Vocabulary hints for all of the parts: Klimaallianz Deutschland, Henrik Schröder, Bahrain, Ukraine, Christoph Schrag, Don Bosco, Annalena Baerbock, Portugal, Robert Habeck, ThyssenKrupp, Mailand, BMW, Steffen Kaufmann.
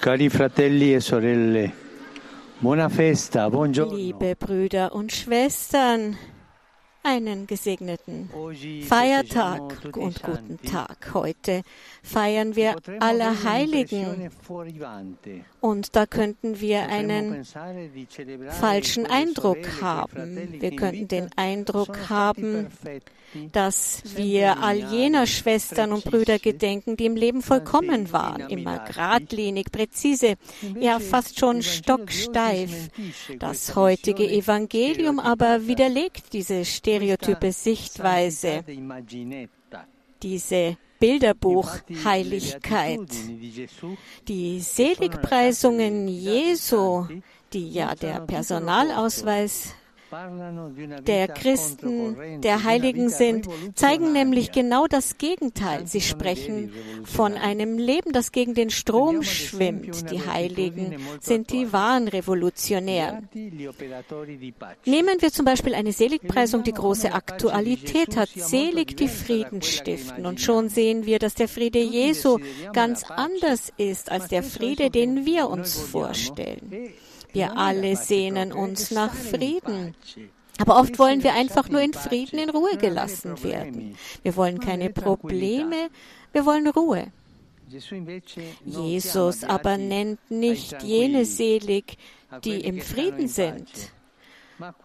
Cari fratelli e sorelle, buona festa, buongiorno. Liebe Brüder und Schwestern, einen gesegneten Feiertag und guten Tag. Heute feiern wir Allerheiligen und da könnten wir einen falschen Eindruck haben. Wir könnten den Eindruck haben, dass wir all jener Schwestern und Brüder gedenken, die im Leben vollkommen waren, immer geradlinig, präzise, ja fast schon stocksteif. Das heutige Evangelium aber widerlegt diese stereotype Sichtweise, diese Bilderbuchheiligkeit. Die Seligpreisungen Jesu, die ja der Personalausweis der Christen, der Heiligen sind, zeigen nämlich genau das Gegenteil. Sie sprechen von einem Leben, das gegen den Strom schwimmt. Die Heiligen sind die wahren Revolutionäre. Nehmen wir zum Beispiel eine Seligpreisung, die große Aktualität hat. Selig, die Frieden stiften. Und schon sehen wir, dass der Friede Jesu ganz anders ist als der Friede, den wir uns vorstellen. Wir alle sehnen uns nach Frieden. Aber oft wollen wir einfach nur in Frieden, in Ruhe gelassen werden. Wir wollen keine Probleme, wir wollen Ruhe. Jesus aber nennt nicht jene selig, die im Frieden sind,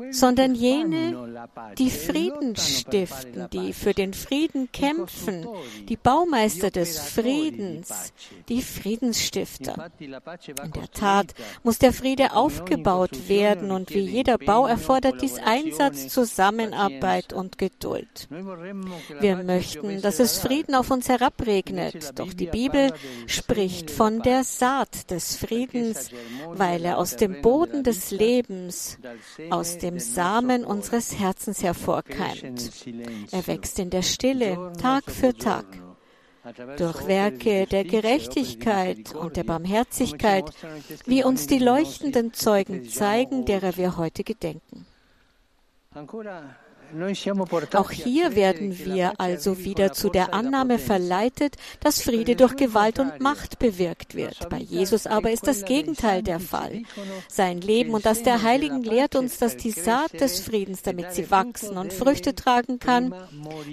sondern jene, die Frieden stiften, die für den Frieden kämpfen, die Baumeister des Friedens, die Friedensstifter. In der Tat muss der Friede aufgebaut werden und wie jeder Bau erfordert dies Einsatz, Zusammenarbeit und Geduld. Wir möchten, dass es Frieden auf uns herabregnet, doch die Bibel spricht von der Saat des Friedens, weil er aus dem Boden des Lebens, aus dem Samen unseres Herzens hervorkeimt. Er wächst in der Stille, Tag für Tag. Durch Werke der Gerechtigkeit und der Barmherzigkeit, wie uns die leuchtenden Zeugen zeigen, derer wir heute gedenken. Auch hier werden wir also wieder zu der Annahme verleitet, dass Friede durch Gewalt und Macht bewirkt wird. Bei Jesus aber ist das Gegenteil der Fall. Sein Leben und das der Heiligen lehrt uns, dass die Saat des Friedens, damit sie wachsen und Früchte tragen kann,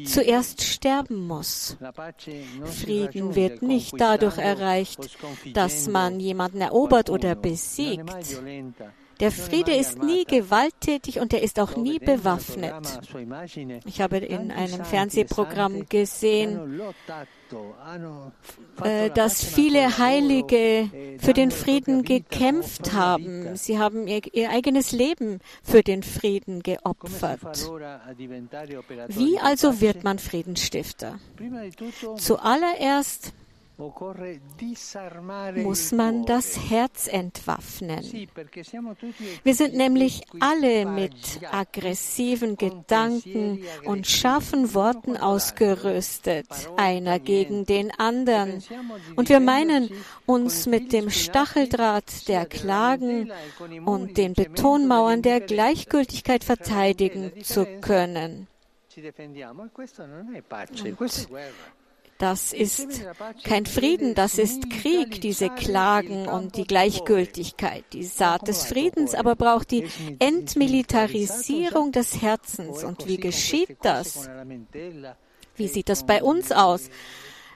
zuerst sterben muss. Frieden wird nicht dadurch erreicht, dass man jemanden erobert oder besiegt. Der Friede ist nie gewalttätig und er ist auch nie bewaffnet. Ich habe in einem Fernsehprogramm gesehen, dass viele Heilige für den Frieden gekämpft haben. Sie haben ihr eigenes Leben für den Frieden geopfert. Wie also wird man Friedensstifter? Zuallererst muss man das Herz entwaffnen. Wir sind nämlich alle mit aggressiven Gedanken und scharfen Worten ausgerüstet, einer gegen den anderen. Und wir meinen, uns mit dem Stacheldraht der Klagen und den Betonmauern der Gleichgültigkeit verteidigen zu können. Und das ist kein Frieden, das ist Krieg, diese Klagen und die Gleichgültigkeit. Die Saat des Friedens aber braucht die Entmilitarisierung des Herzens. Und wie geschieht das? Wie sieht das bei uns aus?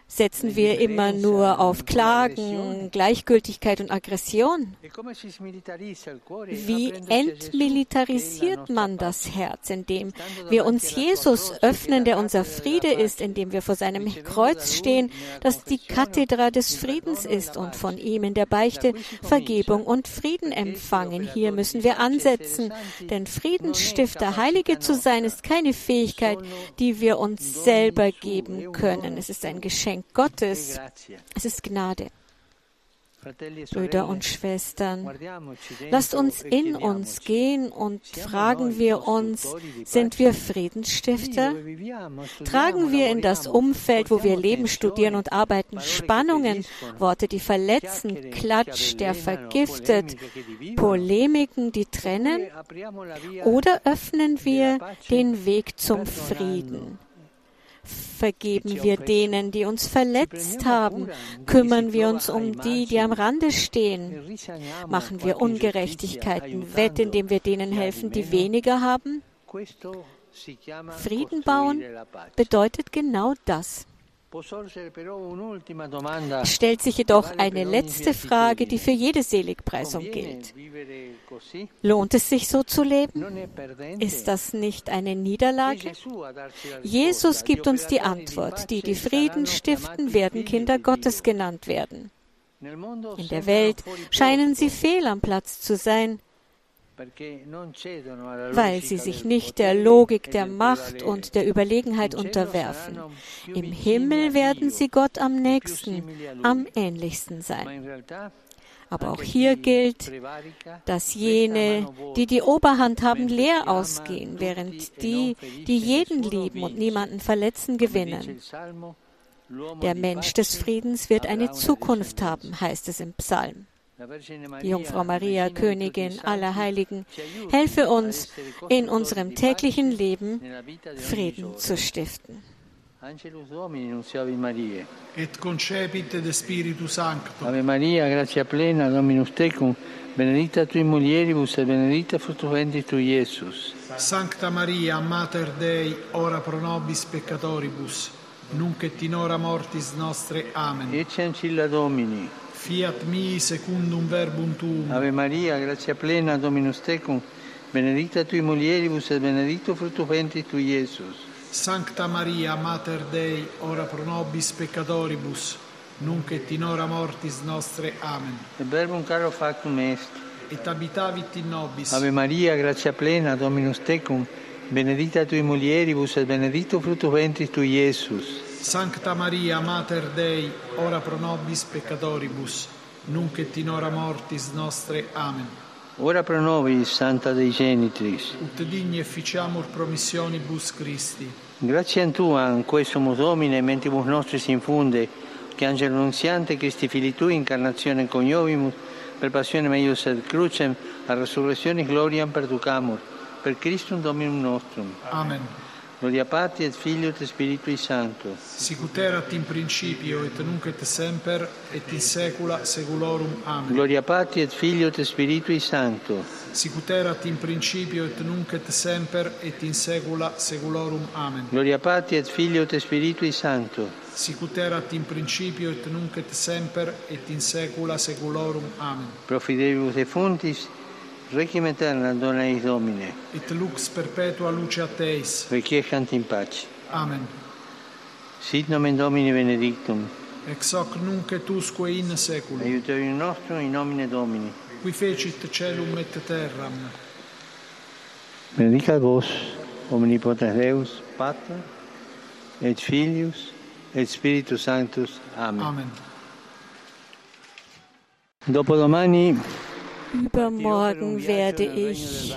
Setzen wir immer nur auf Klagen, Gleichgültigkeit und Aggression? Wie entmilitarisiert man das Herz, indem wir uns Jesus öffnen, der unser Friede ist, indem wir vor seinem Kreuz stehen, das die Kathedra des Friedens ist und von ihm in der Beichte Vergebung und Frieden empfangen? Hier müssen wir ansetzen, denn Friedensstifter, Heilige zu sein, ist keine Fähigkeit, die wir uns selber geben können. Es ist ein Geschenk Gottes. Es ist Gnade. Brüder und Schwestern, lasst uns in uns gehen und fragen wir uns, sind wir Friedensstifter? Tragen wir in das Umfeld, wo wir leben, studieren und arbeiten, Spannungen, Worte, die verletzen, Klatsch, der vergiftet, Polemiken, die trennen? Oder öffnen wir den Weg zum Frieden? Vergeben wir denen, die uns verletzt haben. Kümmern wir uns um die, die am Rande stehen. Machen wir Ungerechtigkeiten wett, indem wir denen helfen, die weniger haben. Frieden bauen bedeutet genau das. Es stellt sich jedoch eine letzte Frage, die für jede Seligpreisung gilt. Lohnt es sich, so zu leben? Ist das nicht eine Niederlage? Jesus gibt uns die Antwort. Die, die Frieden stiften, werden Kinder Gottes genannt werden. In der Welt scheinen sie fehl am Platz zu sein, weil sie sich nicht der Logik der Macht und der Überlegenheit unterwerfen. Im Himmel werden sie Gott am nächsten, am ähnlichsten sein. Aber auch hier gilt, dass jene, die die Oberhand haben, leer ausgehen, während die, die jeden lieben und niemanden verletzen, gewinnen. Der Mensch des Friedens wird eine Zukunft haben, heißt es im Psalm. Die Jungfrau Maria, Königin aller Heiligen, helfe uns, in unserem täglichen Leben Frieden zu stiften. Angelus Domini, nuntiavi Mariae. Et concepit de Spiritu Sancto. Ave Maria, gratia plena, Dominus tecum, benedicta tui mulieribus, et benedicta fructus ventris tui, Iesus. Sancta Maria, Mater Dei, ora pro nobis peccatoribus, nunc et in hora mortis nostre. Amen. Ecce ancilla Domini. Fiat mi secundum verbum tuum. Ave Maria, gratia plena, Dominus tecum, benedicta tui mulieribus, et benedictus fructus ventris tui, Iesus. Sancta Maria, Mater Dei, ora pro nobis peccatoribus, nunc et in hora mortis nostre. Amen. Et verbum caro factum est. Et habitavit in nobis. Ave Maria, gratia plena, Dominus tecum, benedicta tui mulieribus, et benedictus fructus ventris tui, Iesus. Sancta Maria, Mater Dei, ora pro nobis peccatoribus, nunc et in hora mortis nostre. Amen. Ora pro nobis, Santa Dei Genitrix. Ut digni efficiamur promissionibus Christi. Grazie a Tuan, quae sumus Domine, mentibus nostris infunde, che Angelo Nunziante, Christi Fili Tui, incarnazione coniovimus, per passione meius et crucem, a resurrectionis gloriam perducamur, per Christum Dominum nostrum. Amen. Gloria Patri et Filio et Spiritui Sancto. Sicut erat in principio et nunc et semper et in saecula saeculorum. Amen. Gloria Patri et Filio et Spiritui Sancto. Sicut erat in principio et nunc et semper et in saecula saeculorum. Amen. Gloria Patri et Filio et Spiritui Sancto. Sicut erat in principio et nunc et semper et in saecula saeculorum. Amen. Pro fidelibus defunctis Requiem aeterna dona eis Domine. Et lux perpetua luceat eis. Requiescant in pace. Amen. Sit nomen Domini benedictum. Ex hoc nunc et usque in saeculum. Aiuterium nostrum in nomine Domini. Qui fecit caelum et terram. Benedicat vos, omnipotens Deus, Pater, et Filius, et Spiritus Sanctus. Amen. Amen. Dopodomani. Übermorgen werde ich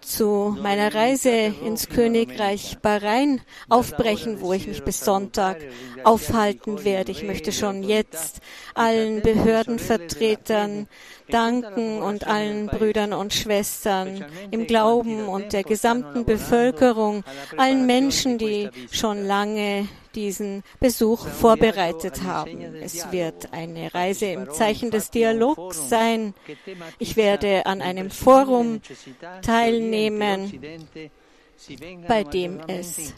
zu meiner Reise ins Königreich Bahrain aufbrechen, wo ich mich bis Sonntag aufhalten werde. Ich möchte schon jetzt allen Behördenvertretern danken und allen Brüdern und Schwestern im Glauben und der gesamten Bevölkerung, allen Menschen, die schon lange diesen Besuch vorbereitet haben. Es wird eine Reise im Zeichen des Dialogs sein. Ich werde an einem Forum teilnehmen, bei dem es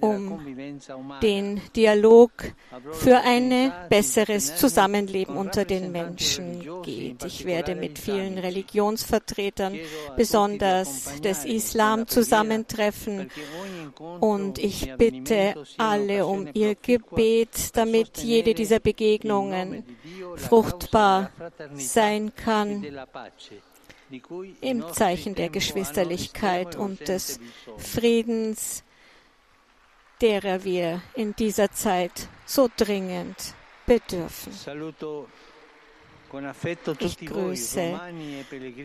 um den Dialog für ein besseres Zusammenleben unter den Menschen geht. Ich werde mit vielen Religionsvertretern, besonders des Islam, zusammentreffen und ich bitte alle um ihr Gebet, damit jede dieser Begegnungen fruchtbar sein kann, im Zeichen der Geschwisterlichkeit und des Friedens, derer wir in dieser Zeit so dringend bedürfen. Ich grüße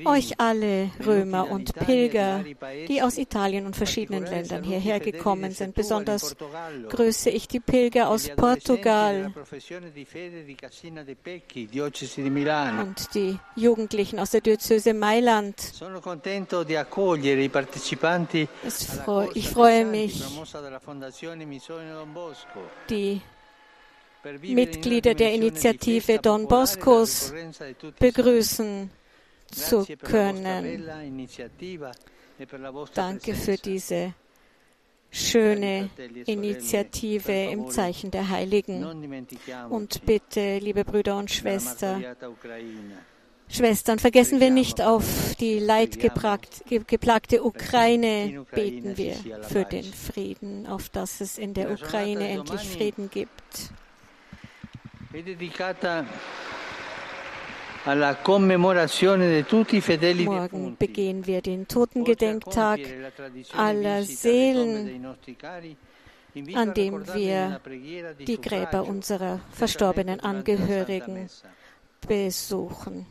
euch alle Römer und Pilger, die aus Italien und verschiedenen Ländern hierher gekommen sind. Besonders grüße ich die Pilger aus Portugal und die Jugendlichen aus der Diözese Mailand. Ich freue mich, die Mitglieder der Initiative Don Boscos begrüßen zu können. Danke für diese schöne Initiative im Zeichen der Heiligen. Und bitte, liebe Brüder und Schwestern, vergessen wir nicht, auf die leidgeplagte Ukraine beten wir für den Frieden, auf dass es in der Ukraine endlich Frieden gibt. Morgen begehen wir den Totengedenktag aller Seelen, an dem wir die Gräber unserer verstorbenen Angehörigen besuchen.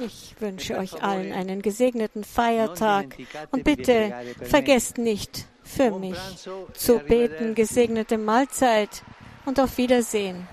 Ich wünsche euch allen einen gesegneten Feiertag und bitte vergesst nicht, für mich zu beten. Gesegnete Mahlzeit und auf Wiedersehen.